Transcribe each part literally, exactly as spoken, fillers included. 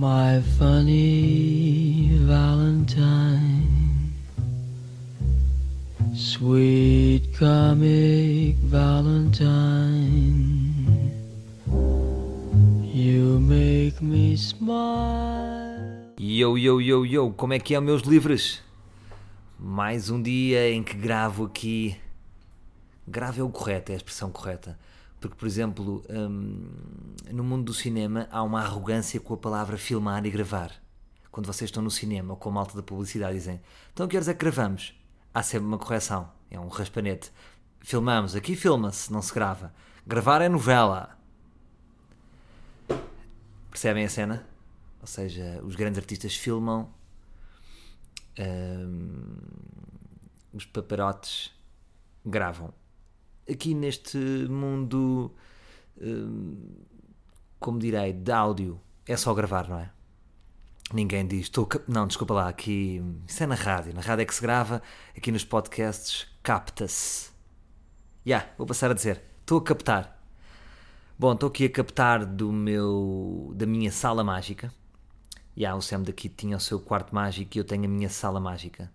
My funny Valentine, sweet comic Valentine, you make me smile. Yo, yo, yo, yo, como é que é, meus livres? Mais um dia em que gravo aqui. Grave é o correto, é a expressão correta. Porque, por exemplo, hum, no mundo do cinema há uma arrogância com a palavra filmar e gravar. Quando vocês estão no cinema, ou com a malta da publicidade, dizem: então a que horas é que gravamos? Há sempre uma correção, é um raspanete. Filmamos, aqui filma-se, não se grava. Gravar é novela. Percebem a cena? Ou seja, os grandes artistas filmam, hum, os paparotes gravam. Aqui neste mundo, como direi, de áudio, é só gravar, não é? Ninguém diz, estou... não, desculpa lá, aqui, isso é na rádio, na rádio é que se grava, aqui nos podcasts capta-se. Já, yeah, vou passar a dizer, estou a captar. Bom, estou aqui a captar do meu, da minha sala mágica. Já, yeah, o Sam the Kid tinha o seu quarto mágico e eu tenho a minha sala mágica.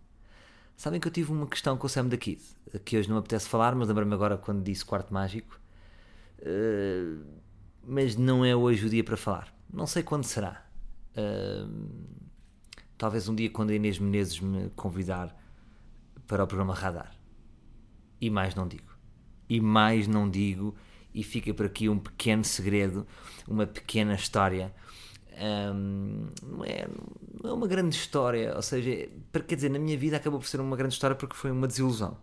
Sabem que eu tive uma questão com o Sam the Kid, que hoje não me apetece falar, mas lembro-me agora quando disse quarto mágico. Uh, mas não é hoje o dia para falar. Não sei quando será. Uh, talvez um dia quando a Inês Menezes me convidar para o programa Radar. E mais não digo. E mais não digo. E fica por aqui um pequeno segredo, uma pequena história. Um, não, é, não é uma grande história, ou seja, quer dizer, na minha vida acabou por ser uma grande história porque foi uma desilusão,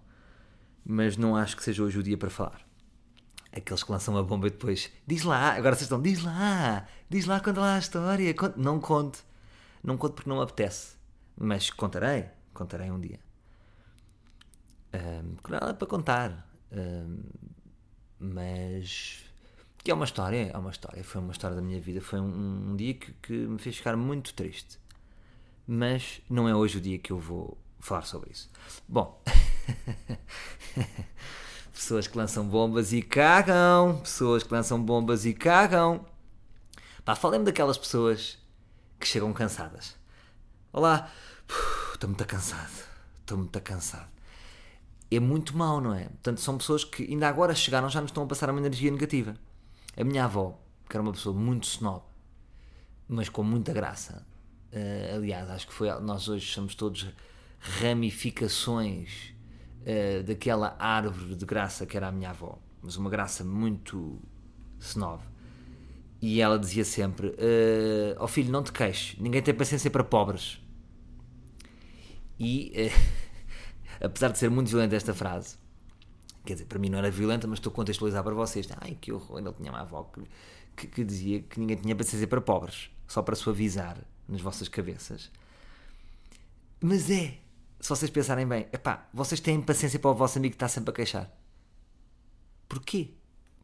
mas não acho que seja hoje o dia para falar. Aqueles que lançam a bomba e depois diz lá, agora vocês estão, diz lá diz lá conta lá a história, conto. não conto não conto porque não me apetece, mas contarei, contarei um dia, um, claro, é para contar, um, mas... Que é uma história, é uma história, foi uma história da minha vida, foi um, um dia que, que me fez ficar muito triste, mas não é hoje o dia que eu vou falar sobre isso. Bom, pessoas que lançam bombas e cagam, pessoas que lançam bombas e cagam, pá, falem-me daquelas pessoas que chegam cansadas. Olá, estou muito cansado, estou muito cansado. É muito mau, não é? Portanto, são pessoas que ainda agora chegaram, já nos estão a passar uma energia negativa. A minha avó, que era uma pessoa muito snob, mas com muita graça, uh, aliás, acho que foi, nós hoje somos todos ramificações uh, daquela árvore de graça que era a minha avó, mas uma graça muito snob, e ela dizia sempre, uh, ó filho, não te queixes, ninguém tem paciência para pobres. E, uh, apesar de ser muito violenta esta frase, quer dizer, para mim não era violenta, mas estou a contextualizar para vocês. Ai, que horror, ainda tinha uma avó que, que, que dizia que ninguém tinha paciência para pobres, só para suavizar nas vossas cabeças. Mas é, se vocês pensarem bem, epá, vocês têm paciência para o vosso amigo que está sempre a queixar. Porquê?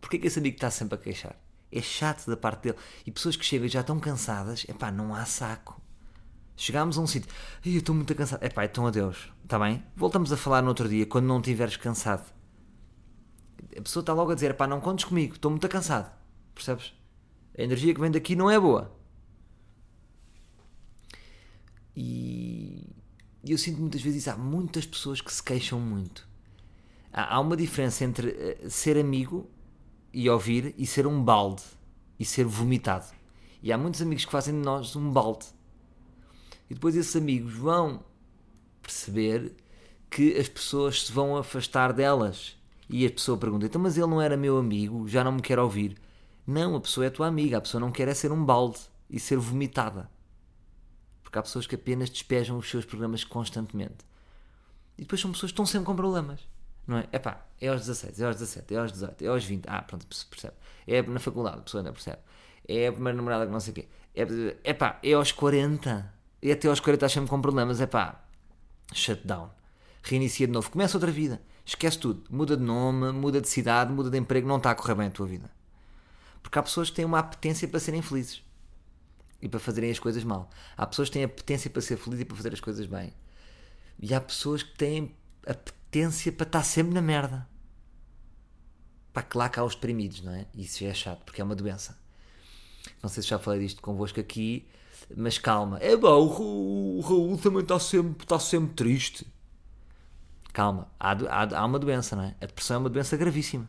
Porquê que esse amigo está sempre a queixar? É chato da parte dele. E pessoas que chegam e já estão cansadas, epá, não há saco. Chegámos a um sítio, ai, eu estou muito cansado, epá, então adeus, está bem? Voltamos a falar no outro dia, quando não estiveres cansado. A pessoa está logo a dizer, pá, não contes comigo, estou muito cansado, percebes? A energia que vem daqui não é boa. E eu sinto muitas vezes isso, há muitas pessoas que se queixam muito. Há, há uma diferença entre uh, ser amigo e ouvir, e ser um balde, e ser vomitado. E há muitos amigos que fazem de nós um balde. E depois esses amigos vão perceber que as pessoas se vão afastar delas. E a pessoa pergunta, então mas ele não era meu amigo, já não me quer ouvir. Não, a pessoa é a tua amiga, a pessoa não quer é ser um balde e ser vomitada. Porque há pessoas que apenas despejam os seus problemas constantemente. E depois são pessoas que estão sempre com problemas, não é? Epá, é aos dezasseis, é aos dezassete, é aos dezoito, é aos vinte. Ah, pronto, percebe. É na faculdade, a pessoa ainda percebe. É a primeira namorada que não sei o quê. É, epá, é aos quarenta. E até aos quarenta estás sempre com problemas, epá. Shutdown. Reinicia de novo, começa outra vida. Esquece tudo, muda de nome, muda de cidade, muda de emprego, não está a correr bem a tua vida. Porque há pessoas que têm uma apetência para serem felizes e para fazerem as coisas mal. Há pessoas que têm apetência para ser felizes e para fazer as coisas bem. E há pessoas que têm apetência para estar sempre na merda. Pá, que lá cá os deprimidos, não é? Isso já é chato, porque é uma doença. Não sei se já falei disto convosco aqui, Mas calma. É bom, o, o Raul também está sempre, tá sempre triste. Calma, há, há, há uma doença, não é? A depressão é uma doença gravíssima.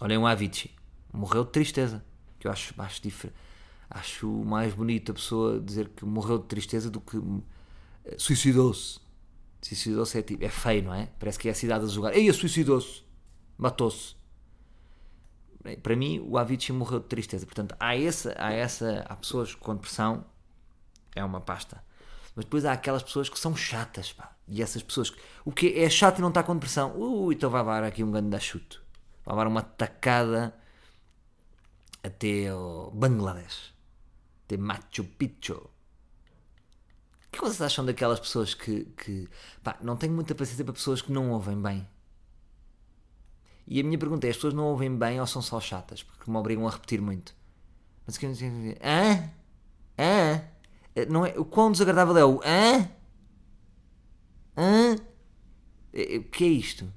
Olhem um Avicii. Morreu de tristeza. Que eu acho, acho diferente. Acho mais bonito a pessoa dizer que morreu de tristeza do que suicidou-se. Suicidou-se é, tipo, é feio, não é? Parece que é a cidade a julgar. Eia, suicidou-se. Matou-se. Para mim, o Avicii morreu de tristeza. Portanto, há essa, há essa, há pessoas com depressão, é uma pasta. Mas depois há aquelas pessoas que são chatas, pá. E essas pessoas que, o que é chato e não está com depressão. Uh, então vai dar aqui um grande chute. Vai dar uma tacada até o Bangladesh. Até Machu Picchu. O que vocês acham daquelas pessoas que, que... Pá, não tenho muita paciência para pessoas que não ouvem bem. E a minha pergunta é, as pessoas não ouvem bem ou são só chatas? Porque me obrigam a repetir muito. Mas o que eu digo? Hã? Hã? Não é, o quão desagradável é o hã? Hã? O que é isto?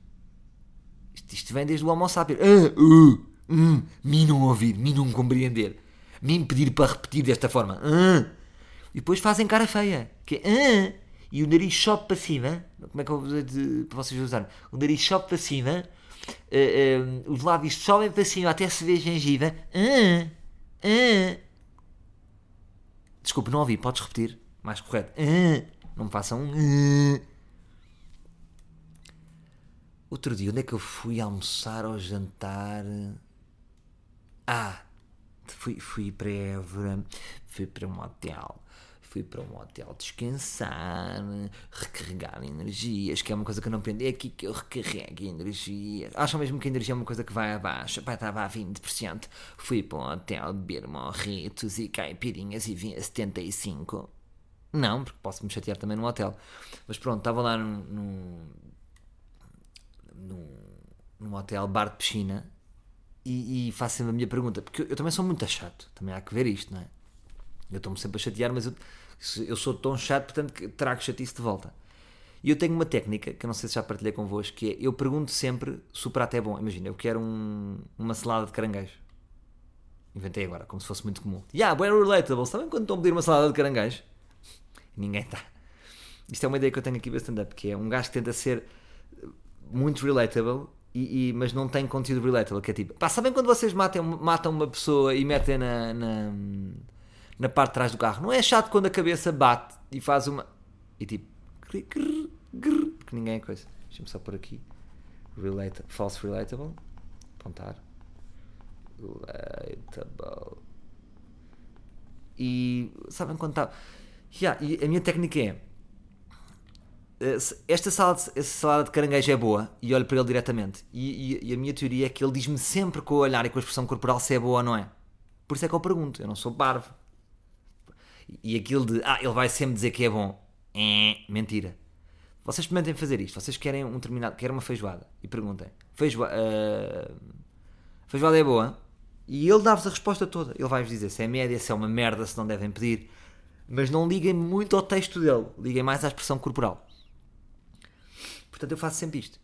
Isto, isto vem desde o Homo sapiens. Hã? Uh, hum, me não ouvir, me não compreender. Me impedir para repetir desta forma. Hã? E depois fazem cara feia. Que é hã? E o nariz sobe para cima. Como é que eu vou dizer para vocês usarem? O nariz sobe para cima. Uh, uh, os lábios sobem para cima até se vê gengiva. Uh, uh. Desculpe, não ouvi, podes repetir? Mais correto. Uh, não me façam um. Uh. Outro dia, onde é que eu fui almoçar ou jantar? Ah, fui, fui para Évora, fui para um hotel. Fui para um hotel descansar, recarregar energias, que é uma coisa que eu não aprendi. É aqui que eu recarrego energias. Acham mesmo que a energia é uma coisa que vai abaixo? Pai, estava a vinte por cento. Fui para um hotel beber morritos e caipirinhas e vinha a setenta e cinco por cento. Não, porque posso me chatear também num hotel. Mas pronto, estava lá num, num, num, num hotel bar de piscina e, e faço sempre a minha pergunta, porque eu, eu também sou muito chato, também há que ver isto, não é? Eu estou-me sempre a chatear, mas eu, eu sou tão chato, portanto que trago chatice de volta. E eu tenho uma técnica, que eu não sei se já partilhei convosco, que é, eu pergunto sempre se o prato é bom. Imagina, eu quero um, uma salada de caranguejo. Inventei agora, como se fosse muito comum. Yeah, we're relatable. Sabem quando estão a pedir uma salada de caranguejo? Ninguém está. Isto é uma ideia que eu tenho aqui para stand-up, que é um gajo que tenta ser muito relatable, e, e, mas não tem conteúdo relatable, que é tipo, pá, sabem quando vocês matam, matam uma pessoa e metem na... na na parte de trás do carro, não é chato quando a cabeça bate e faz uma... e tipo... Grrr, grrr, grrr, que ninguém é coisa. Deixa-me só por aqui. Relata... False relatable. Apontar. Relatable. E... sabem quando está... Yeah, e a minha técnica é... Esta salada, essa salada de caranguejo é boa e olho para ele diretamente. E, e, e a minha teoria é que ele diz-me sempre com o olhar e com a expressão corporal se é boa ou não é. Por isso é que eu pergunto. Eu não sou parvo. E aquilo de, ah, ele vai sempre dizer que é bom. É, mentira. Vocês experimentem fazer isto. Vocês querem um determinado, querem uma feijoada. E perguntem, feijoada, uh, feijoada é boa? E ele dá-vos a resposta toda. Ele vai-vos dizer se é média, se é uma merda, se não devem pedir. Mas não liguem muito ao texto dele. Liguem mais à expressão corporal. Portanto, eu faço sempre isto.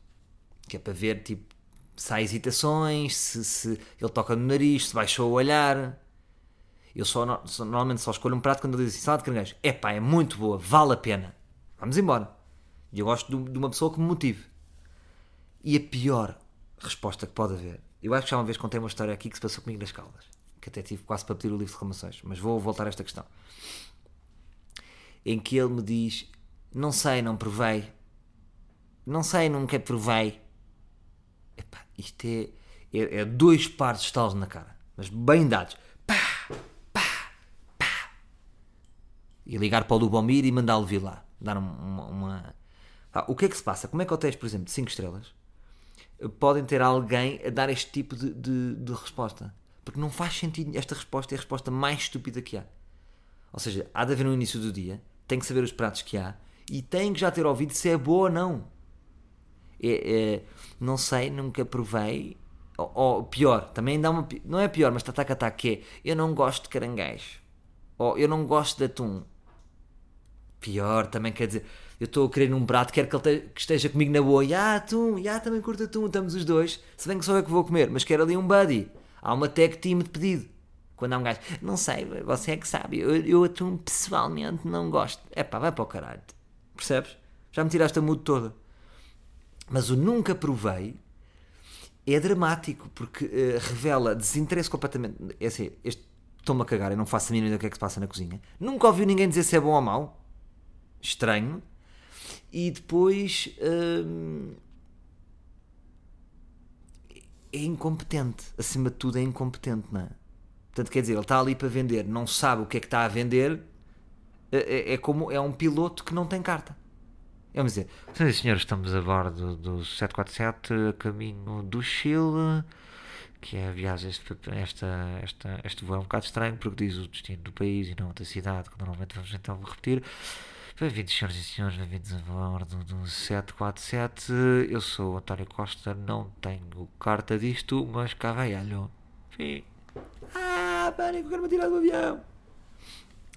Que é para ver, tipo, se há hesitações, se, se ele toca no nariz, se baixou o olhar... Eu só, normalmente só escolho um prato quando ele diz assim, salada de caranguejo. Epá, é muito boa, vale a pena. Vamos embora. E eu gosto de, de uma pessoa que me motive. E a pior resposta que pode haver, eu acho que já uma vez contei uma história aqui que se passou comigo nas Caldas, que até tive quase para pedir o livro de reclamações, mas vou voltar a esta questão. Em que ele me diz, não sei, não provei. Não sei, nunca provei. Epá, isto é, é, é dois pares de estalos na cara, mas bem dados. Pá! E ligar para o Lubomir e mandá-lo vir lá. Dar uma... uma... Ah, o que é que se passa? Como é que hotéis, por exemplo, de cinco estrelas podem ter alguém a dar este tipo de, de, de resposta? Porque não faz sentido. Esta resposta é a resposta mais estúpida que há. Ou seja, há de haver no início do dia, tem que saber os pratos que há e tem que já ter ouvido se é boa ou não. É, é, não sei, nunca provei. Ou, ou pior, também dá uma... Não é pior, mas tataca-taca, que é eu não gosto de caranguejo. Ou eu não gosto de atum. Pior, também quer dizer, eu estou a querer um prato, quero que ele te, que esteja comigo na boa. E ah, atum, e ah, também curto atum, estamos os dois. Se bem que sou eu que vou comer, mas quero ali um buddy. Há uma tag team de pedido. Quando há um gajo, não sei, você é que sabe, eu, eu atuo pessoalmente, não gosto. É pá, vai para o caralho. Percebes? Já me tiraste a mood toda. Mas o nunca provei é dramático, porque uh, revela desinteresse completamente. É assim, este, estou-me a cagar, eu não faço a mínima ideia do que é que se passa na cozinha. Nunca ouviu ninguém dizer se é bom ou mau. Estranho. E depois... Uh, é incompetente. Acima de tudo é incompetente, não é? Portanto, quer dizer, ele está ali para vender, não sabe o que é que está a vender, é, é como é um piloto que não tem carta. Vamos dizer, senhoras e senhores, estamos a bordo do sete quatro sete, a caminho do Chile, que é a viagem, este, esta, esta, este voo é um bocado estranho, porque diz o destino do país e não da cidade, que normalmente vamos então repetir. Bem-vindos, senhoras e senhores, bem-vindos a bordo do sete quatro sete, eu sou o António Costa, não tenho carta disto, mas cá vai alho. Fim. Ah, pânico, quero-me tirar do avião.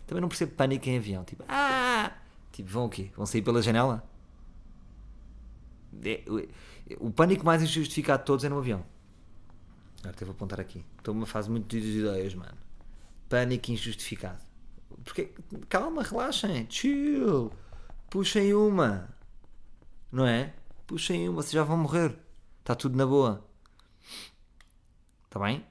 Também não percebo pânico em avião. Tipo, ah, tipo, vão o quê? Vão sair pela janela? É, o, o pânico mais injustificado de todos é no avião. Agora até vou apontar aqui. Estou numa fase muito de ideias, mano. Pânico injustificado. Porque, calma, relaxem. Chill. Puxem uma. Não é? Puxem uma, vocês já vão morrer. Está tudo na boa. Está bem?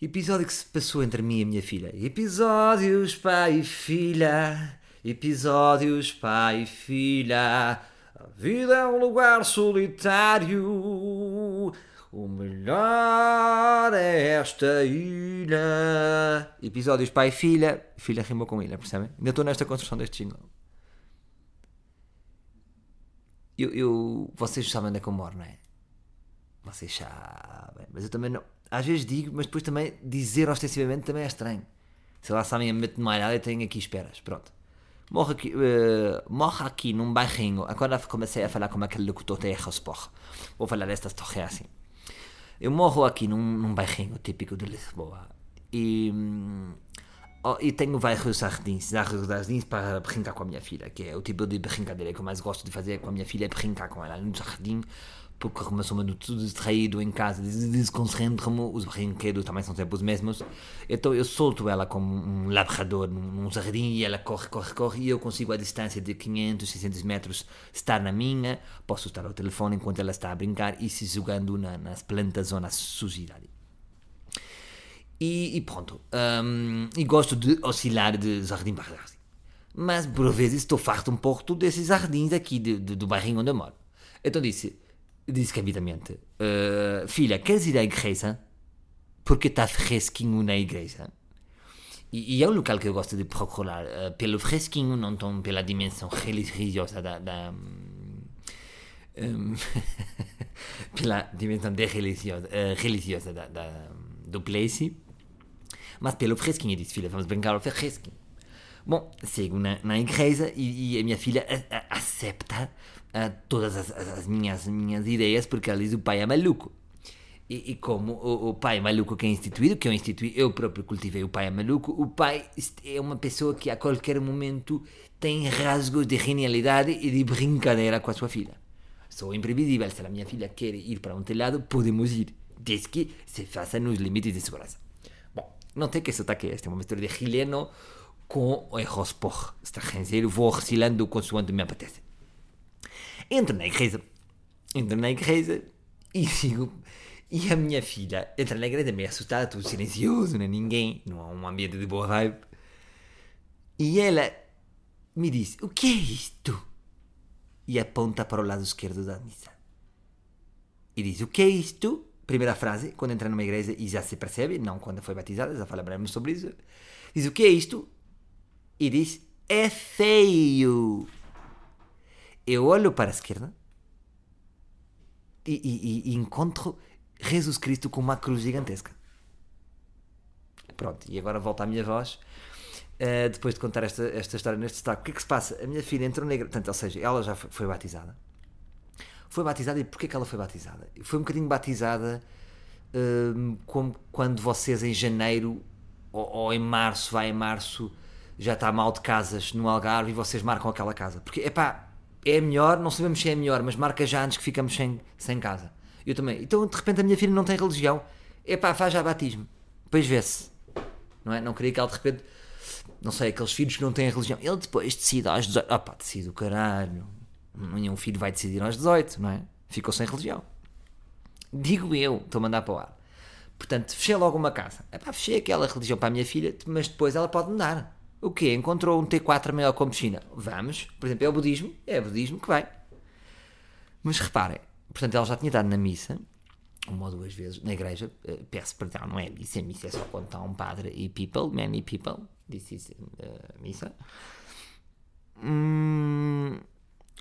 Episódio que se passou entre mim e a minha filha. Episódios pai e filha, episódios pai e filha. A vida é um lugar solitário, o melhor é esta ilha. Episódios pai e filha. Filha rimou com ilha, percebem? Ainda estou nesta construção deste jingle. Eu, eu, vocês sabem onde é que eu moro, não é? Vocês sabem, mas eu também não... Às vezes digo, mas depois também dizer ostensivamente também é estranho. Sei lá, sabem, eu me meto numa área e tenho aqui esperas, pronto. Morro aqui, uh, morro aqui num bairrinho. Agora comecei a falar como aquele locutor de Errospor. Vou falar destas torres assim. Eu morro aqui num, num bairrinho típico de Lisboa. E, oh, e tenho vários jardins, jardins para brincar com a minha filha, que é o tipo de brincadeira que eu mais gosto de fazer com a minha filha, é brincar com ela no jardim. Porque começou-me tudo distraído em casa, desconcentro-me, os brinquedos também são sempre os mesmos. Então eu solto ela como um labrador num jardim e ela corre, corre, corre e eu consigo a distância de quinhentos, seiscentos metros estar na minha, posso estar ao telefone enquanto ela está a brincar e se jogando na, nas plantas ou na sujidade. E, e pronto, um, e gosto de oscilar de jardim para jardim. Mas por vezes estou farto um pouco desses jardins aqui de, de, do bairrinho onde eu moro. Então disse... Disse cabidamente, uh, filha, queres ir à igreja? Porque está fresquinho na igreja. E, e é um local que eu gosto de procurar, uh, pelo fresquinho, não tão pela dimensão religiosa da... da um, pela dimensão de religiosa, uh, religiosa da, da, do place, mas pelo fresquinho. Disse, filha, vamos brincar ao fresquinho. Bom, chego na, na igreja e, e a minha filha a, a, acepta a, todas as, as minhas, minhas ideias, porque ela diz o pai é maluco. E, e como o, o pai é maluco que é instituído, que eu instituí, eu próprio cultivei o pai é maluco, o pai é uma pessoa que a qualquer momento tem rasgos de genialidade e de brincadeira com a sua filha. Sou imprevisível, se a minha filha quer ir para um telhado, podemos ir, desde que se faça nos limites de segurança. Bom, não tem que sotaque este, é uma mistura de chileno com o errospor, estrangeiro, vou recilando o consoante me apetece. Entro na igreja, entro na igreja e sigo, e a minha filha entra na igreja meio assustada, tudo silencioso, não é ninguém, não há um ambiente de boa vibe, e ela me diz, o que é isto? E aponta para o lado esquerdo da missa. E diz, o que é isto? Primeira frase, quando entra numa igreja e já se percebe, não quando foi batizada, já falaremos sobre isso, diz, o que é isto? E diz, é feio. Eu olho para a esquerda e, e, e encontro Jesus Cristo com uma cruz gigantesca. Pronto, e agora volta à minha voz. Uh, depois de contar esta, esta história neste destaque, o que é que se passa? A minha filha entrou na igreja, portanto, ou seja, ela já foi, foi batizada. Foi batizada, e porquê que ela foi batizada? Foi um bocadinho batizada uh, como quando vocês em janeiro ou, ou em março, vai em março... já está mal de casas no Algarve e vocês marcam aquela casa. Porque, epá, é melhor, não sabemos se é melhor, mas marca já antes que ficamos sem, sem casa. Eu também. Então, de repente, a minha filha não tem religião. epá, faz já batismo, depois vê-se, não é? Não queria que ela de repente, não sei, aqueles filhos que não têm a religião, ele depois decide aos dezoito, opá, decide o caralho, nenhum filho vai decidir aos dezoito, não é? Ficou sem religião, digo eu, estou a mandar para o ar. Portanto, fechei logo uma casa, epá, fechei aquela religião para a minha filha, mas depois ela pode mudar. O quê? Encontrou um T quatro maior como China? Vamos, por exemplo, é o budismo, é o budismo que vai. Mas reparem, portanto, ela já tinha estado na missa, uma ou duas vezes, na igreja, uh, peço perdão, não é missa, missa é só quando está um padre e people, many people, disse isso, uh, missa. Hum,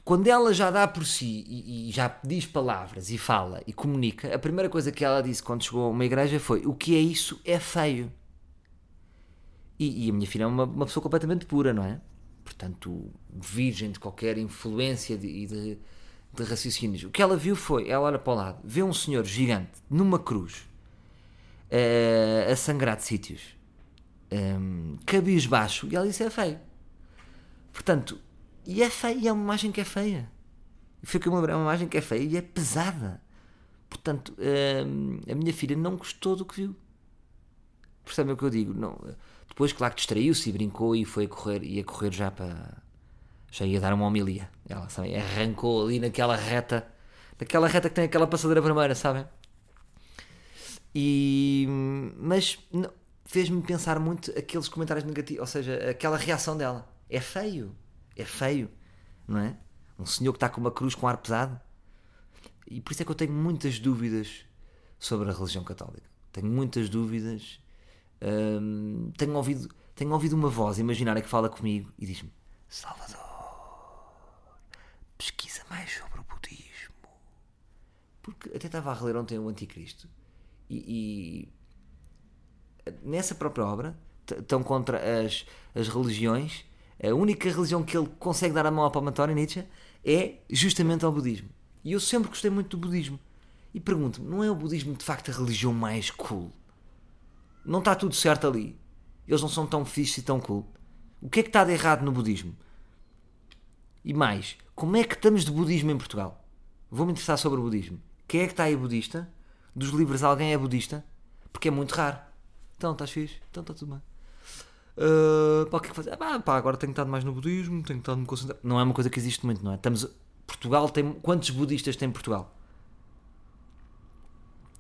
quando ela já dá por si e, e já diz palavras e fala e comunica, a primeira coisa que ela disse quando chegou a uma igreja foi: o que é isso é feio. E, e a minha filha é uma, uma pessoa completamente pura, não é? Portanto, virgem de qualquer influência e de, de, de raciocínios. O que ela viu foi, ela olha para o lado, vê um senhor gigante, numa cruz, uh, a sangrar de sítios, um, cabisbaixo, e ela disse, é feio. Portanto, e é feio, e é uma imagem que é feia. Foi que eu me lembrei, é uma imagem que é feia e é pesada. Portanto, uh, a minha filha não gostou do que viu. Percebem o que eu digo? Não... Depois, claro que distraiu-se e brincou e foi a correr, ia correr já para... Já ia dar uma homilia. Ela, sabe, arrancou ali naquela reta, naquela reta que tem aquela passadeira vermelha, sabem? E... Mas não, fez-me pensar muito aqueles comentários negativos, ou seja, aquela reação dela. É feio, é feio, não é? Um senhor que está com uma cruz com ar pesado. E por isso é que eu tenho muitas dúvidas sobre a religião católica. Tenho muitas dúvidas... Hum, tenho, ouvido, tenho ouvido uma voz imaginária que fala comigo e diz-me: Salvador, pesquisa mais sobre o budismo. Porque até estava a reler ontem o Anticristo e, e nessa própria obra estão contra as, as religiões. A única religião que ele consegue dar a mão à palmatória, Nietzsche, é justamente ao budismo. E eu sempre gostei muito do budismo e pergunto-me, não é o budismo de facto a religião mais cool? Não está tudo certo ali. Eles não são tão fixe e tão cool. O que é que está de errado no budismo? E mais, como é que estamos de budismo em Portugal? Vou-me interessar sobre o budismo. Quem é que está aí budista? Dos livros alguém é budista? Porque é muito raro. Então, estás fixe? Então está tudo bem. Uh, pá, o que é que faz? Ah, pá, pá, agora tenho estado mais no budismo, tenho estado me concentrar. Não é uma coisa que existe muito, não é? Estamos... Portugal tem... Quantos budistas tem Portugal?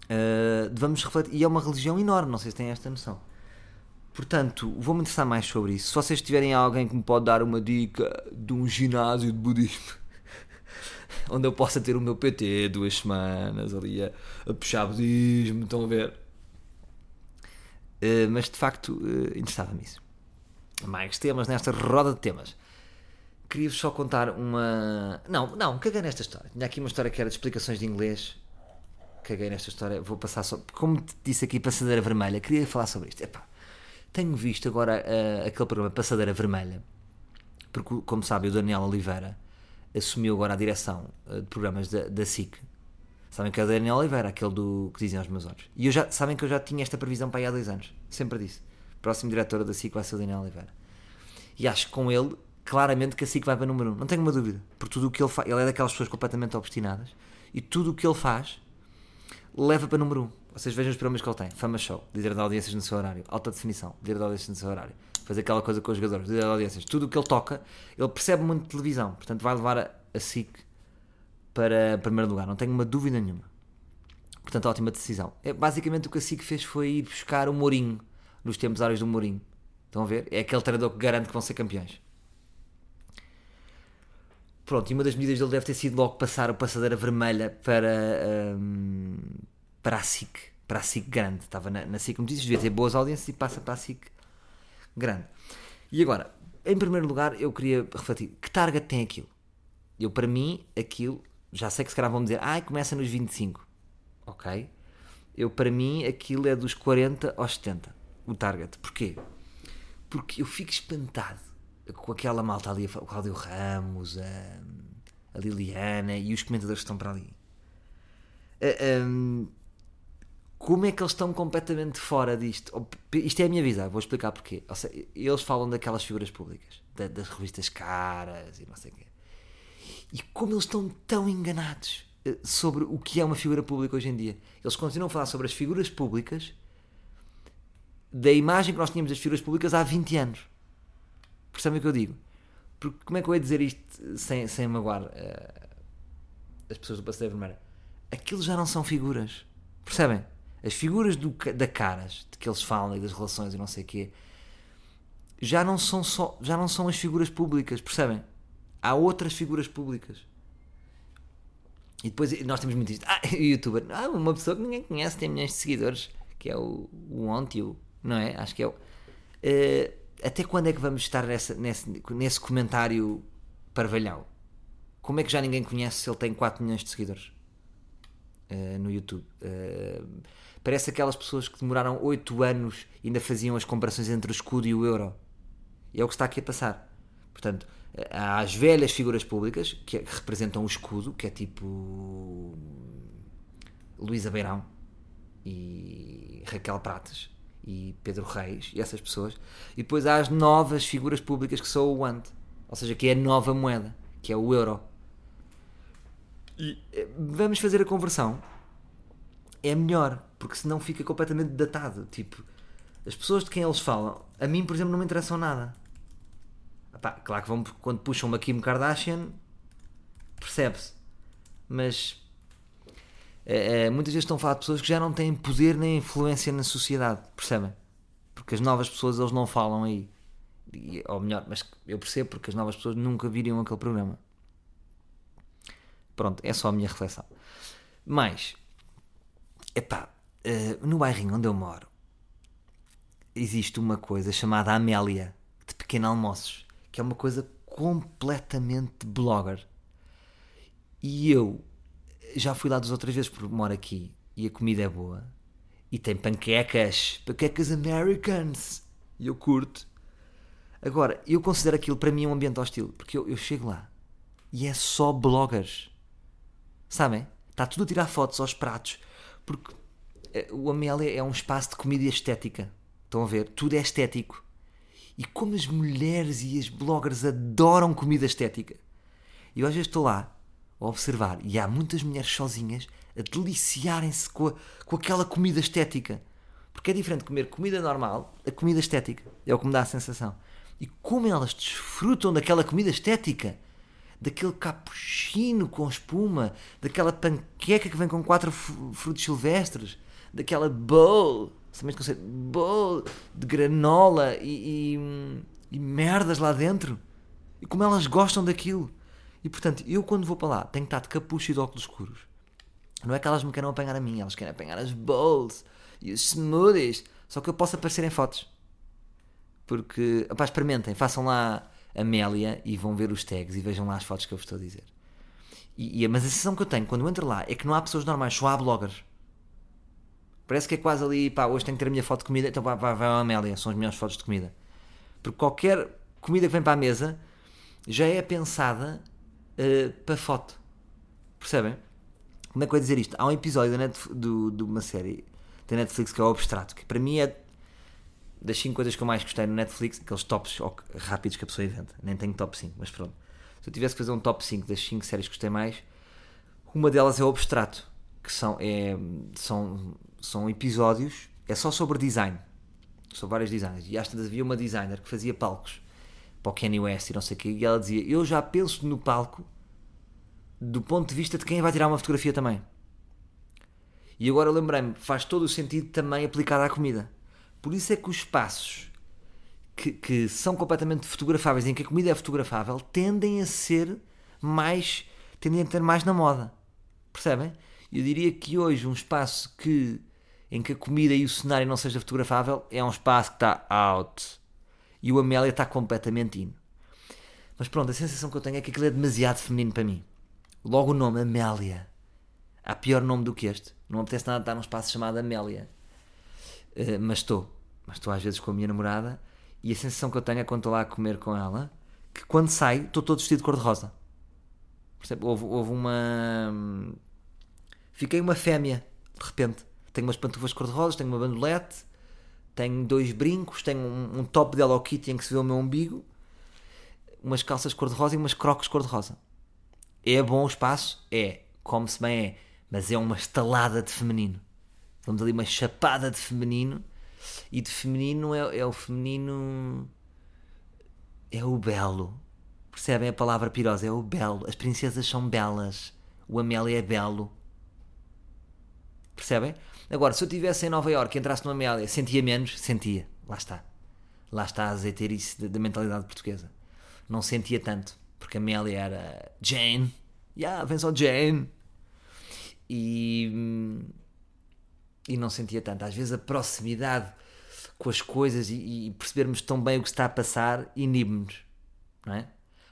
Uh, vamos refletir, e é uma religião enorme, não sei se têm esta noção. Portanto, vou-me interessar mais sobre isso. Se vocês tiverem alguém que me pode dar uma dica de um ginásio de budismo onde eu possa ter o meu P T duas semanas ali a, a puxar budismo, estão a ver? Uh, mas de facto, uh, interessava-me isso. Mais temas nesta roda de temas. Queria-vos só contar uma... Não, não, caguei nesta história. Tinha aqui uma história que era de explicações de inglês. Caguei nesta história, vou passar só, como te disse aqui, Passadeira Vermelha, queria falar sobre isto. Epá, tenho visto agora uh, aquele programa Passadeira Vermelha, porque, como sabem, o Daniel Oliveira assumiu agora a direção uh, de programas da, da S I C. Sabem que é o Daniel Oliveira, aquele do que dizem aos meus olhos. E eu já, sabem que eu já tinha esta previsão para aí há dois anos, sempre disse. Próximo diretor da S I C vai ser o Daniel Oliveira. E acho que com ele, claramente, que a S I C vai para número um. Não tenho uma dúvida, por tudo o que ele faz, ele é daquelas pessoas completamente obstinadas, e tudo o que ele faz... leva para número um. Vocês vejam os programas que ele tem. Fama Show, líder de audiências no seu horário. Alta Definição, líder de audiências no seu horário. Fazer aquela coisa com os jogadores, líder de audiências. Tudo o que ele toca, ele percebe muito de televisão. Portanto, vai levar a, a S I C para primeiro lugar. Não tenho uma dúvida nenhuma. Portanto, ótima decisão. É, basicamente, o que a S I C fez foi ir buscar o Mourinho, nos tempos áureos do Mourinho. Estão a ver? É aquele treinador que garante que vão ser campeões. Pronto, e uma das medidas dele deve ter sido logo passar a passadeira vermelha para, um, para a S I C, para a S I C grande. Estava na, na S I C, como dizes, devia ter boas audiências e passa para a S I C grande. E agora, em primeiro lugar, eu queria refletir, que target tem aquilo? Eu, para mim, aquilo, já sei que se calhar vão dizer, ai, ah, começa nos vinte e cinco, ok? Eu, para mim, aquilo é dos quarenta aos setenta, o target. Porquê? Porque eu fico espantado com aquela malta ali, o Claudio Ramos, a, a Liliana e os comentadores que estão para ali. Uh, um, como é que eles estão completamente fora disto? Isto é a minha visão, vou explicar porquê. Ou seja, eles falam daquelas figuras públicas, da, das revistas caras e não sei o quê. E como eles estão tão enganados. sobre o que é uma figura pública hoje em dia. Eles continuam a falar sobre as figuras públicas da imagem que nós tínhamos das figuras públicas há vinte anos. Percebem o que eu digo? Porque como é que eu ia dizer isto sem, sem magoar uh, as pessoas do Passeio da Vermelha? Aquilo já não são figuras. Percebem? As figuras do, da Caras, de que eles falam e das relações e não sei o quê, já não são só, já não são as figuras públicas. Percebem? Há outras figuras públicas. E depois nós temos muito isto. Ah, youtuber. Ah, uma pessoa que ninguém conhece, tem milhões de seguidores, que é o Wantio, não é? Acho que é o... Uh, até quando é que vamos estar nessa, nesse, nesse comentário parvalhau? Como é que já ninguém conhece se ele tem quatro milhões de seguidores uh, no YouTube? Uh, parece aquelas pessoas que demoraram oito anos e ainda faziam as comparações entre o escudo e o euro. E é o que está aqui a passar. Portanto, há as velhas figuras públicas que, que representam o escudo, que é tipo Luísa Beirão e Raquel Pratas e Pedro Reis e essas pessoas, e depois há as novas figuras públicas que são o Wand, ou seja, que é a nova moeda, que é o euro. E vamos fazer a conversão, é melhor, porque senão fica completamente datado. Tipo, as pessoas de quem eles falam, a mim, por exemplo, não me interessam nada. Epá, claro que vão, quando puxam uma Kim Kardashian, percebe-se, mas é, muitas vezes estão a falar de pessoas que já não têm poder nem influência na sociedade, percebem? Porque as novas pessoas, eles não falam aí. E, ou melhor, mas eu percebo, porque as novas pessoas nunca viriam aquele programa. Pronto, é só a minha reflexão. Mas, epá, no bairrinho onde eu moro, existe uma coisa chamada Amélia, de pequeno almoços, que é uma coisa completamente blogger. E eu... já fui lá duas ou três vezes, porque moro aqui e a comida é boa e tem panquecas, panquecas Americans, e eu curto. Agora, eu considero aquilo para mim um ambiente hostil, porque eu, eu chego lá e é só bloggers, sabem? Está tudo a tirar fotos aos pratos, porque o Amélia é um espaço de comida e estética, estão a ver? Tudo é estético. E como as mulheres e as bloggers adoram comida estética, e eu às vezes estou lá a observar, e há muitas mulheres sozinhas a deliciarem-se com, a, com aquela comida estética, porque é diferente comer comida normal a comida estética, é o que me dá a sensação. E como elas desfrutam daquela comida estética, daquele cappuccino com espuma, daquela panqueca que vem com quatro frutos silvestres, daquela bowl, somente conceito, bowl de granola e, e, e merdas lá dentro, e como elas gostam daquilo. E, portanto, eu quando vou para lá tenho que estar de capucho e de óculos escuros. Não é que elas me queiram apanhar a mim, elas querem apanhar as bowls e os smoothies. Só que eu posso aparecer em fotos. Porque, opá, experimentem, façam lá a Amélia e vão ver os tags e vejam lá as fotos que eu vos estou a dizer. E, e, mas a sensação que eu tenho quando eu entro lá é que não há pessoas normais, só há bloggers. Parece que é quase ali, pá, hoje tenho que ter a minha foto de comida, então pá, pá, vai a Amélia, são as melhores fotos de comida. Porque qualquer comida que vem para a mesa já é pensada... Uh, para foto, percebem? Como é que eu ia dizer isto? Há um episódio da Netf- do, de uma série da Netflix que é o Abstrato, que para mim é das cinco coisas que eu mais gostei no Netflix, aqueles tops rápidos que a pessoa inventa. Nem tenho top cinco, mas pronto, se eu tivesse que fazer um top cinco das cinco séries que gostei mais, uma delas é o Abstrato, que são, é, são, são episódios, é só sobre design, sobre vários designers, e às tantas havia uma designer que fazia palcos para o Kanye West e não sei o quê, e ela dizia: eu já penso no palco do ponto de vista de quem vai tirar uma fotografia também. E agora lembrei-me, faz todo o sentido também aplicado à comida. Por isso é que os espaços que, que são completamente fotografáveis, em que a comida é fotografável, tendem a ser mais, tendem a ter mais na moda, percebem? Eu diria que hoje um espaço que, em que a comida e o cenário não seja fotografável, é um espaço que está out. E o Amélia está completamente in. Mas pronto, a sensação que eu tenho é que aquilo é demasiado feminino para mim. Logo o nome, Amélia. Há pior nome do que este. Não me apetece nada de dar um espaço chamado Amélia. Uh, mas estou. Mas estou às vezes com a minha namorada. E a sensação que eu tenho é quando estou lá a comer com ela, que quando saio, estou todo vestido de cor-de-rosa. Percebe? Houve, houve uma... Fiquei uma fêmea, de repente. Tenho umas pantufas de cor-de-rosa, tenho uma bandolete... Tenho dois brincos, tenho um, um top de Hello Kitty em que se vê o meu umbigo, umas calças cor-de-rosa e umas crocs cor-de-rosa. É bom o espaço? É. come-se bem é, mas é uma estalada de feminino. Vamos ali uma chapada de feminino, e de feminino é, é o feminino, é o belo. Percebem a palavra pirosa? É o belo. As princesas são belas. O Amélia é belo. Percebem? Agora, se eu estivesse em Nova Iorque e entrasse no Amélia, sentia menos? Sentia. Lá está. Lá está a azeiteirice da mentalidade portuguesa. Não sentia tanto, porque a Amélia era Jane. Yeah, vem só Jane. E... E não sentia tanto. Às vezes a proximidade com as coisas e, e percebermos tão bem o que está a passar inibe-nos, não é?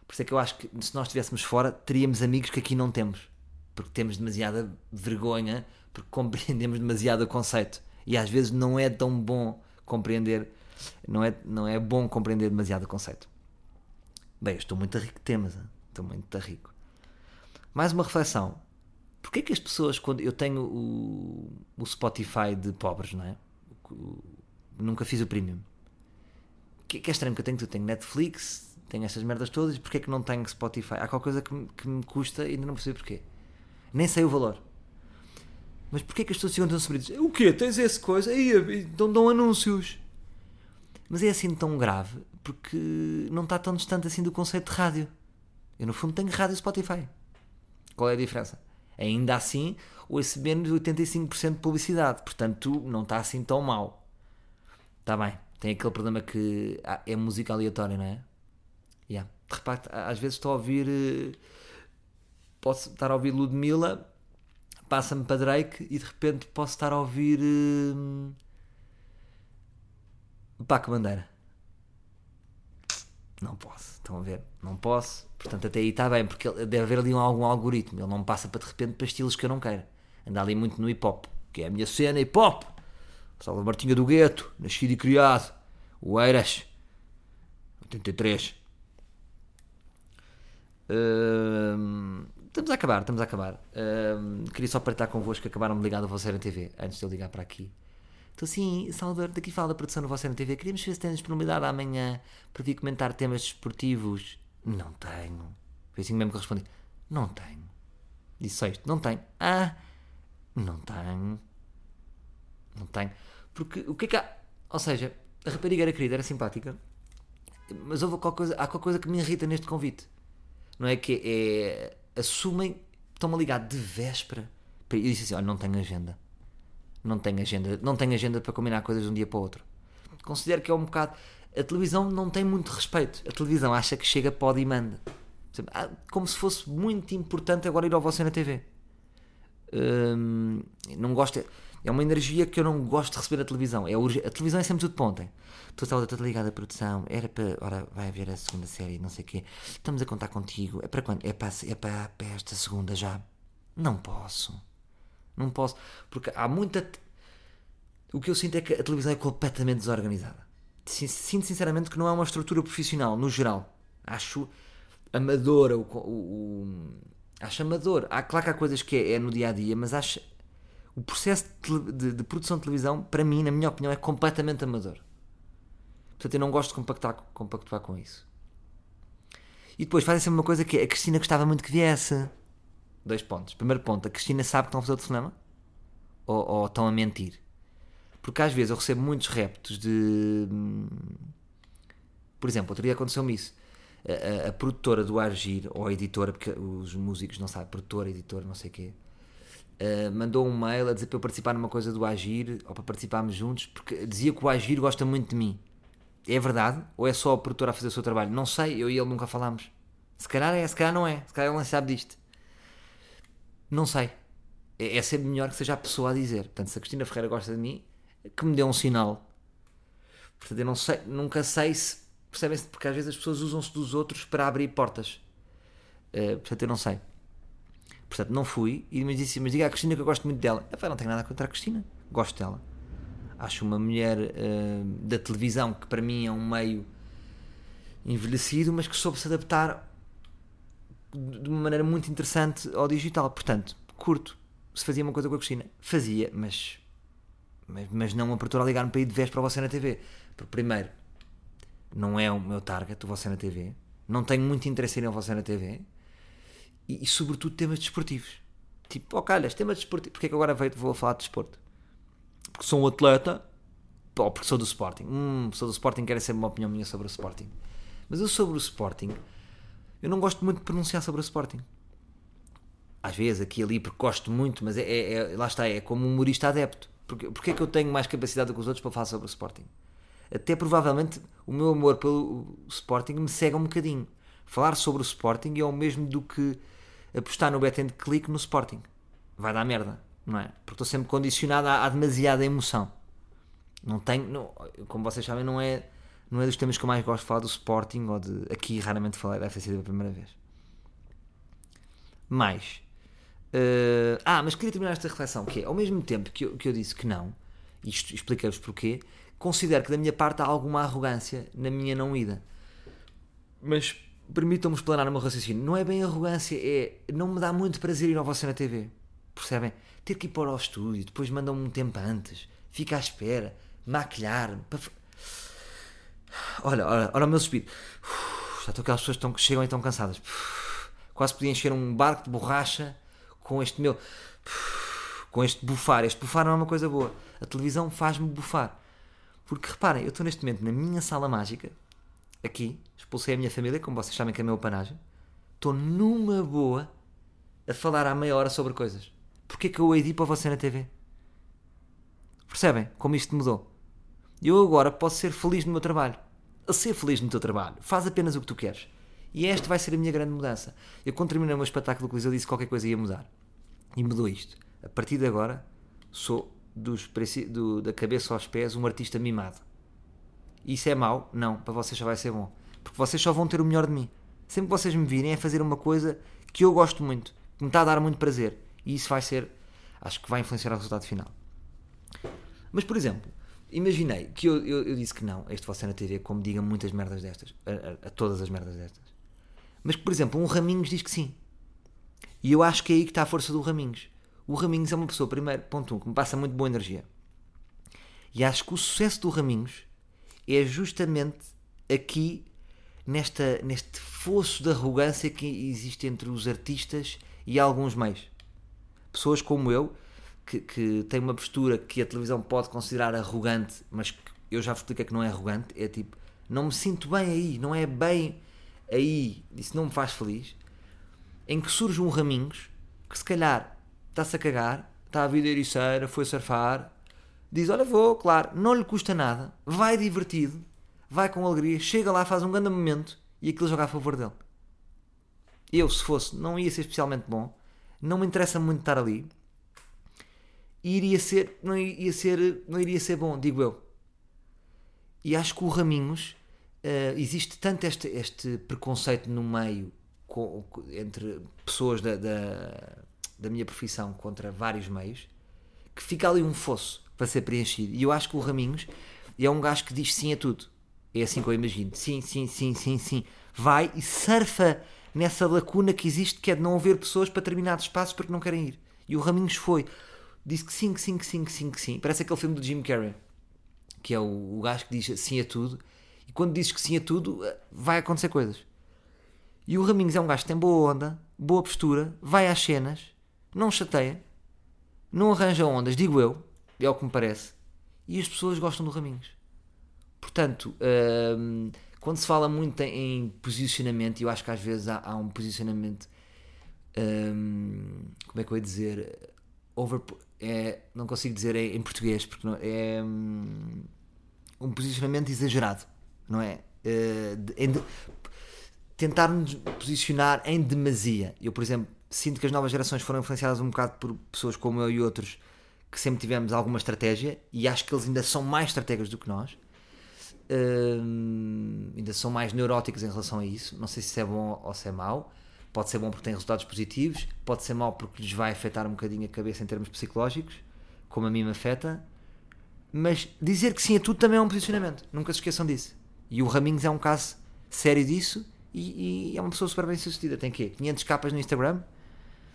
Por isso é que eu acho que se nós estivéssemos fora, teríamos amigos que aqui não temos. Porque temos demasiada vergonha, porque compreendemos demasiado o conceito. E às vezes não é tão bom compreender, não é, não é bom compreender demasiado o conceito. Bem, eu estou muito rico de temas, hein? Estou muito rico. Mais uma reflexão. Porquê que as pessoas, quando eu tenho o, o Spotify de pobres, não é? O, o, nunca fiz o premium. Que, que é estranho que eu tenho tudo. Tenho Netflix, tenho estas merdas todas, porquê que não tenho Spotify? Há qualquer coisa que me, que me custa e ainda não percebo porquê. Nem sei o valor. Mas porquê que as pessoas ficam tão surpresas? O quê? Tens essa coisa? Aí dão, dão anúncios. Mas é assim tão grave, porque não está tão distante assim do conceito de rádio. Eu no fundo tenho rádio e Spotify. Qual é a diferença? Ainda assim, ouço menos oitenta e cinco por cento de publicidade, portanto não está assim tão mal. Está bem, tem aquele problema que ah, é música aleatória, não é? Yeah. Repare, às vezes estou a ouvir, posso estar a ouvir Ludmilla, passa-me para Drake e de repente posso estar a ouvir hum, Paco Bandeira. Não posso, estão a ver? Não posso. Portanto, até aí está bem, porque deve haver ali algum algoritmo. Ele não me passa para de repente para estilos que eu não quero. Anda ali muito no hip-hop, que é a minha cena, hip-hop. Salve Martinha do Gueto, nascido e criado. O Eiras, oitenta e três. Hum, estamos a acabar, estamos a acabar. Hum, queria só partilhar convosco que acabaram de ligar do Você na T V, antes de eu ligar para aqui. Então sim, Salvador, daqui fala da produção do Você na T V. Queríamos ver se tens disponibilidade amanhã para vir comentar temas desportivos. Não tenho. Foi assim mesmo que eu respondi. Não tenho. Disse só isto. Não tenho. Ah, não tenho. Não tenho. Porque o que é que há? Ou seja, a rapariga era querida, era simpática. Mas houve qualquer coisa, há qualquer coisa que me irrita neste convite. Não é que é... Assumem, estão-me a ligar de véspera. Eu disse assim, olha, não tenho agenda. Não tenho agenda, não tenho agenda para combinar coisas de um dia para o outro. Considero que é um bocado... A televisão não tem muito respeito. A televisão acha que chega, pode e manda. Como se fosse muito importante agora ir ao Você na T V. Hum, não gosto... É uma energia que eu não gosto de receber da televisão. É a televisão é sempre tudo para ontem. Estou toda ligada à produção. Era para... Ora, vai haver a segunda série, não sei o quê. Estamos a contar contigo. É para quando? É para, é para, para esta segunda já. Não posso. Não posso, porque há muita... O que eu sinto é que a televisão é completamente desorganizada. Sinto sinceramente que não é uma estrutura profissional, no geral. Acho amadora, o, o, o... acho amador. Há, claro que há coisas que é, é no dia-a-dia, mas acho... O processo de, de, de produção de televisão, para mim, na minha opinião, é completamente amador. Portanto, eu não gosto de compactuar, compactuar com isso. E depois fazem sempre uma coisa que a Cristina gostava muito que viesse... Dois pontos. Primeiro ponto, a Cristina sabe que estão a fazer o telefonema? Ou, ou estão a mentir? Porque às vezes eu recebo muitos reptos de... Por exemplo, outro dia aconteceu-me isso. A, a, a produtora do Agir, ou a editora, porque os músicos não sabem, produtora, editora, não sei o quê, uh, mandou um mail a dizer para eu participar numa coisa do Agir, ou para participarmos juntos, porque dizia que o Agir gosta muito de mim. É verdade? Ou é só a produtora a fazer o seu trabalho? Não sei, eu e ele nunca falámos. Se calhar é, se calhar não é. Se calhar ele não sabe disto. Não sei. É sempre melhor que seja a pessoa a dizer. Portanto, se a Cristina Ferreira gosta de mim, que me dê um sinal. Portanto, eu não sei, nunca sei se... Percebem-se? Porque às vezes as pessoas usam-se dos outros para abrir portas. Uh, portanto, eu não sei. Portanto, não fui. E me disse, mas diga à Cristina que eu gosto muito dela. Eu falei, não tenho nada contra a Cristina. Gosto dela. Acho uma mulher uh, da televisão, que para mim é um meio envelhecido, mas que soube se adaptar de uma maneira muito interessante ao digital. Portanto, curto. Se fazia uma coisa com a Cristina, fazia, mas mas, mas não uma produtora a ligar-me para ir de vez para o Você na T V, porque primeiro não é o meu target, o Você na T V, não tenho muito interesse em ir ao Você na T V, e, e sobretudo temas desportivos. Tipo, oh calhas, temas desportivos. Porquê é que agora vou falar de desporto? Porque sou um atleta, ou porque sou do Sporting. Hum, sou do Sporting, quero sempre uma opinião minha sobre o Sporting. Mas eu sobre o Sporting, eu não gosto muito de pronunciar sobre o Sporting. Às vezes, aqui e ali, porque gosto muito, mas é, é, é, lá está, é como um humorista adepto. Porque, porque é que eu tenho mais capacidade do que os outros para falar sobre o Sporting? Até provavelmente o meu amor pelo Sporting me cega um bocadinho. Falar sobre o Sporting é o mesmo do que apostar no bet and click no Sporting. Vai dar merda, não é? Porque estou sempre condicionado à, à demasiada emoção. Não tenho, não, como vocês sabem, não é, não é dos temas que eu mais gosto de falar do Sporting, ou de aqui raramente falei, deve ter sido a primeira vez. Mas, uh, ah, mas queria terminar esta reflexão, que é, ao mesmo tempo que eu, que eu disse que não, e expliquei-vos porquê, considero que da minha parte há alguma arrogância na minha não ida. Mas permitam-me explanar o meu raciocínio. Não é bem arrogância, é não me dá muito prazer ir ao Você na T V. Percebem? Ter que ir para o estúdio, depois mandam-me um tempo antes, fica à espera, maquilhar-me. Para... Olha, olha, olha o meu suspiro. Já estou aquelas pessoas que, estão, que chegam e estão cansadas. Uf, quase podia encher um barco de borracha com este meu. Uf, com este bufar. Este bufar não é uma coisa boa. A televisão faz-me bufar. Porque reparem, eu estou neste momento na minha sala mágica, aqui, expulsei a minha família, como vocês sabem que é a minha panagem, estou numa boa a falar à meia hora sobre coisas. Porquê que eu hei de ir para Você na T V? Percebem como isto mudou? Eu agora posso ser feliz no meu trabalho. A ser feliz no teu trabalho, faz apenas o que tu queres. E esta vai ser a minha grande mudança. Eu quando terminei o meu espetáculo que eu disse que qualquer coisa ia mudar. E mudou isto. A partir de agora, sou... Dos, do, da cabeça aos pés, um artista mimado. Isso é mau? Não, para vocês já vai ser bom. Porque vocês só vão ter o melhor de mim. Sempre que vocês me virem é fazer uma coisa que eu gosto muito, que me está a dar muito prazer. E isso vai ser, acho que vai influenciar o resultado final. Mas, por exemplo, imaginei que eu, eu, eu disse que não, este Você na T V, como diga muitas merdas destas, a, a, a todas as merdas destas. Mas que, por exemplo, um Raminhos diz que sim. E eu acho que é aí que está a força do Raminhos. O Raminhos é uma pessoa, primeiro, ponto um, que me passa muito boa energia. E acho que o sucesso do Raminhos é justamente aqui, nesta, neste fosso de arrogância que existe entre os artistas e alguns meios. Pessoas como eu, que, que têm uma postura que a televisão pode considerar arrogante, mas que eu já vos expliquei que não é arrogante, é tipo, não me sinto bem aí, não é bem aí, isso não me faz feliz, em que surge um Raminhos que se calhar... está-se a cagar, está a vida ericeira, foi surfar, diz, olha vou, claro, não lhe custa nada, vai divertido, vai com alegria, chega lá, faz um grande momento e aquilo joga a favor dele. Eu, se fosse, não ia ser especialmente bom, não me interessa muito estar ali, e iria ser, não iria ser, não iria ser bom, digo eu. E acho que o Raminhos, uh, existe tanto este, este preconceito no meio, com, entre pessoas da... da da minha profissão contra vários meios, que fica ali um fosso para ser preenchido. E eu acho que o Raminhos é um gajo que diz sim a tudo. É assim que eu imagino. Sim, sim, sim, sim, sim. Vai e surfa nessa lacuna que existe, que é de não haver pessoas para determinados espaços porque não querem ir. E o Raminhos foi. Disse que sim, que sim, que sim, que sim, que sim. Parece aquele filme do Jim Carrey, que é o, o gajo que diz sim a tudo. E quando dizes que sim a tudo, vai acontecer coisas. E o Raminhos é um gajo que tem boa onda, boa postura, vai às cenas, não chateia, não arranja ondas, digo eu, é o que me parece, e as pessoas gostam do Raminhos. Portanto, hum, quando se fala muito em posicionamento, eu acho que às vezes há, há um posicionamento, hum, como é que eu ia dizer, over, é, não consigo dizer em, em português, porque não, é hum, um posicionamento exagerado, não é? Uh, de, em de, tentar-nos posicionar em demasia. Eu, por exemplo, sinto que as novas gerações foram influenciadas um bocado por pessoas como eu e outros que sempre tivemos alguma estratégia, e acho que eles ainda são mais estrategas do que nós, um, ainda são mais neuróticos em relação a isso. Não sei se isso é bom ou se é mau. Pode ser bom porque tem resultados positivos, pode ser mau porque lhes vai afetar um bocadinho a cabeça em termos psicológicos, como a mim me afeta. Mas dizer que sim a tudo também é um posicionamento, nunca se esqueçam disso. E o Raminhos é um caso sério disso, e, e é uma pessoa super bem sucedida. Tem quê? quinhentas capas no Instagram.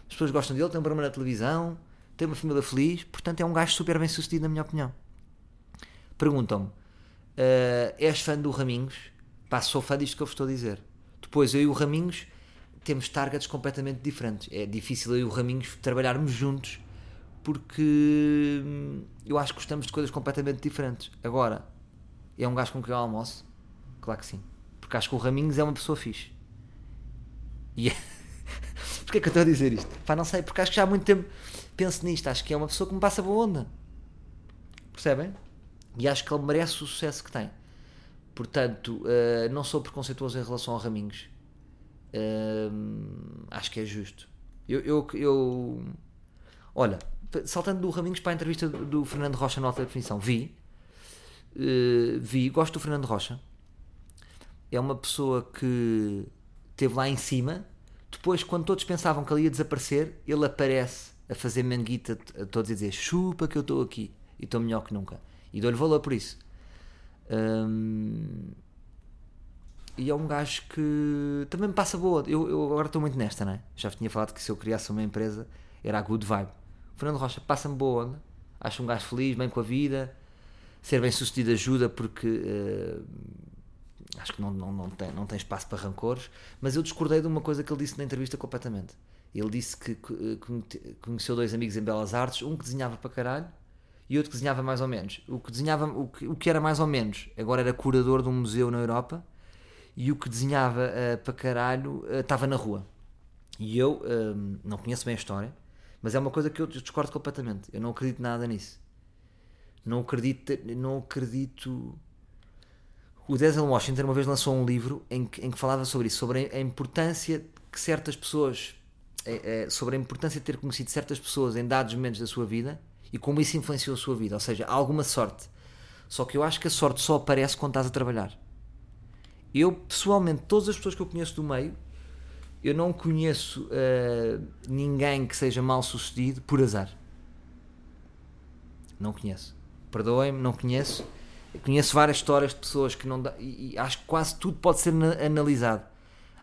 As pessoas gostam dele, tem um programa na televisão, tem uma família feliz, portanto é um gajo super bem sucedido, na minha opinião. Perguntam-me, uh, és fã do Raminhos? Pá, sou fã disto que eu vos estou a dizer. Depois, eu e o Raminhos temos targets completamente diferentes. É difícil eu e o Raminhos trabalharmos juntos, porque eu acho que gostamos de coisas completamente diferentes. Agora, é um gajo com quem eu almoço? Claro que sim. Porque acho que o Raminhos é uma pessoa fixe. E é... Porquê é que eu estou a dizer isto? Pá, não sei, porque acho que já há muito tempo penso nisto. Acho que é uma pessoa que me passa boa onda. Percebem? E acho que ele merece o sucesso que tem. Portanto, uh, não sou preconceituoso em relação ao Raminhos. Uh, acho que é justo. Eu, eu, eu... Olha, saltando do Raminhos para a entrevista do, do Fernando Rocha na Alta Definição. Vi. Uh, vi. Gosto do Fernando Rocha. É uma pessoa que esteve lá em cima. Depois, quando todos pensavam que ele ia desaparecer, ele aparece a fazer manguita a todos e dizer: chupa que eu estou aqui e estou melhor que nunca. E dou-lhe valor por isso. Hum... E é um gajo que também me passa boa. Eu, eu agora estou muito nesta, não é? Já tinha falado que se eu criasse uma empresa era a good vibe. O Fernando Rocha passa-me boa onda. Acho um gajo feliz, bem com a vida. Ser bem sucedido ajuda, porque uh... acho que não, não, não, tem, não tem espaço para rancores. Mas eu discordei de uma coisa que ele disse na entrevista completamente. Ele disse que, que, que conheceu dois amigos em Belas Artes, um que desenhava para caralho e outro que desenhava mais ou menos. O que desenhava, o que, o que era mais ou menos, agora era curador de um museu na Europa, e o que desenhava uh, para caralho uh, estava na rua. E eu um, não conheço bem a história, mas é uma coisa que eu discordo completamente. Eu não acredito nada nisso. Não acredito... Não acredito... O Denzel Washington uma vez lançou um livro em que, em que falava sobre isso, sobre a importância que certas pessoas... É, é, sobre a importância de ter conhecido certas pessoas em dados momentos da sua vida, e como isso influenciou a sua vida. Ou seja, há alguma sorte. Só que eu acho que a sorte só aparece quando estás a trabalhar. Eu, pessoalmente, todas as pessoas que eu conheço do meio, eu não conheço uh, ninguém que seja mal sucedido por azar. Não conheço. Perdoem-me, não conheço. Eu conheço várias histórias de pessoas que não dá, e, e acho que quase tudo pode ser na, analisado.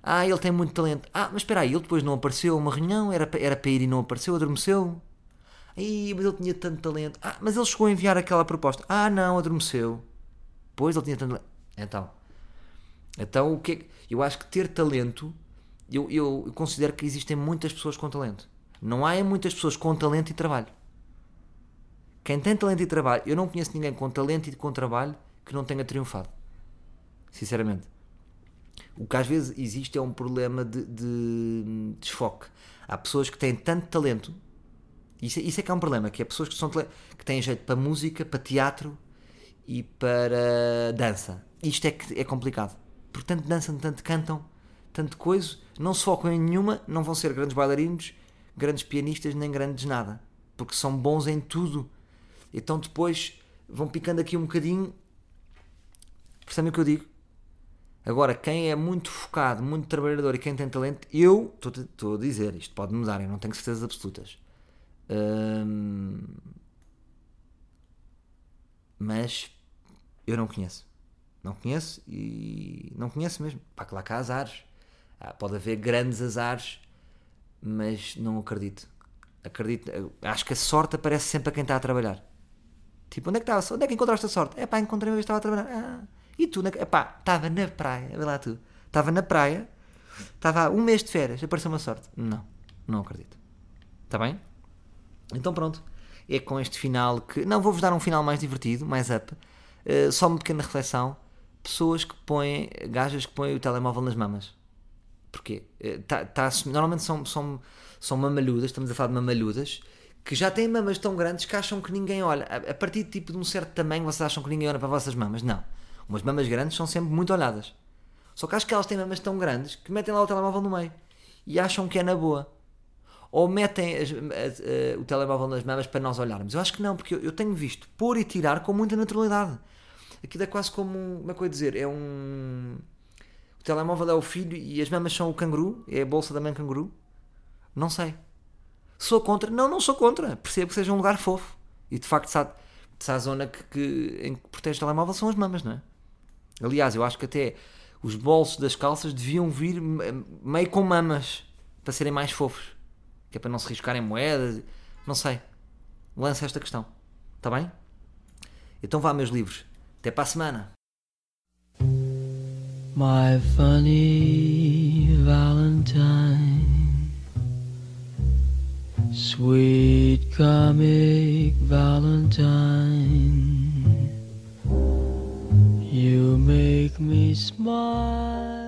Ah, ele tem muito talento. Ah, mas espera aí, ele depois não apareceu a uma reunião, era, era para ir e não apareceu, adormeceu. Ih, mas ele tinha tanto talento. Ah, mas ele chegou a enviar aquela proposta. Ah, não, adormeceu. Pois, ele tinha tanto talento. Então, então o que é que... Eu acho que ter talento... Eu, eu, eu considero que existem muitas pessoas com talento. Não há muitas pessoas com talento e trabalho. Quem tem talento e trabalho... Eu não conheço ninguém com talento e com trabalho que não tenha triunfado. Sinceramente. O que às vezes existe é um problema de, de desfoque. Há pessoas que têm tanto talento... Isso, isso é que é um problema, que é pessoas que, são, que têm jeito para música, para teatro e para dança. Isto é que é complicado, porque tanto dançam, tanto cantam, tanto coisa, não se focam em nenhuma, não vão ser grandes bailarinos, grandes pianistas, nem grandes nada, porque são bons em tudo. Então depois vão picando aqui um bocadinho, percebem o que eu digo? Agora, quem é muito focado, muito trabalhador e quem tem talento, eu estou a dizer, isto pode mudar, eu não tenho certezas absolutas. Hum, mas eu não conheço não conheço e não conheço mesmo. Pá, claro que há azares, ah, pode haver grandes azares, mas não acredito acredito, acho que a sorte aparece sempre a quem está a trabalhar. Tipo, onde é que estava? Onde é que encontraste a sorte? É pá, encontrei uma vez que estava a trabalhar. Ah, e tu? É pá, estava na praia, vê lá tu, estava na praia, estava há um mês de férias, apareceu uma sorte. Não, não acredito, está bem? Então pronto, é com este final que... Não, vou-vos dar um final mais divertido, mais up. Uh, só uma pequena reflexão. Pessoas que põem... Gajas que põem o telemóvel nas mamas. Porquê? Uh, tá, tá, normalmente são, são, são mamalhudas, estamos a falar de mamalhudas, que já têm mamas tão grandes que acham que ninguém olha. A, a partir de, tipo, de um certo tamanho, vocês acham que ninguém olha para as vossas mamas. Não. Umas mamas grandes são sempre muito olhadas. Só que acho que elas têm mamas tão grandes que metem lá o telemóvel no meio. E acham que é na boa. Ou metem as, as, as, o telemóvel nas mamas para nós olharmos. Eu acho que não, porque eu, eu tenho visto pôr e tirar com muita naturalidade. Aquilo é quase como, um, como é que eu ia dizer, é um... O telemóvel é o filho e as mamas são o canguru, é a bolsa da mãe canguru. Não sei. Sou contra? Não, não sou contra. Percebo que seja um lugar fofo. E de facto, sabe, a zona que, que, em que protege o telemóvel são as mamas, não é? Aliás, eu acho que até os bolsos das calças deviam vir meio com mamas, para serem mais fofos. Que é para não se riscarem moedas, não sei. Lança esta questão, está bem? Então vá, meus livros. Até para a semana. My funny Valentine, sweet comic Valentine, you make me smile.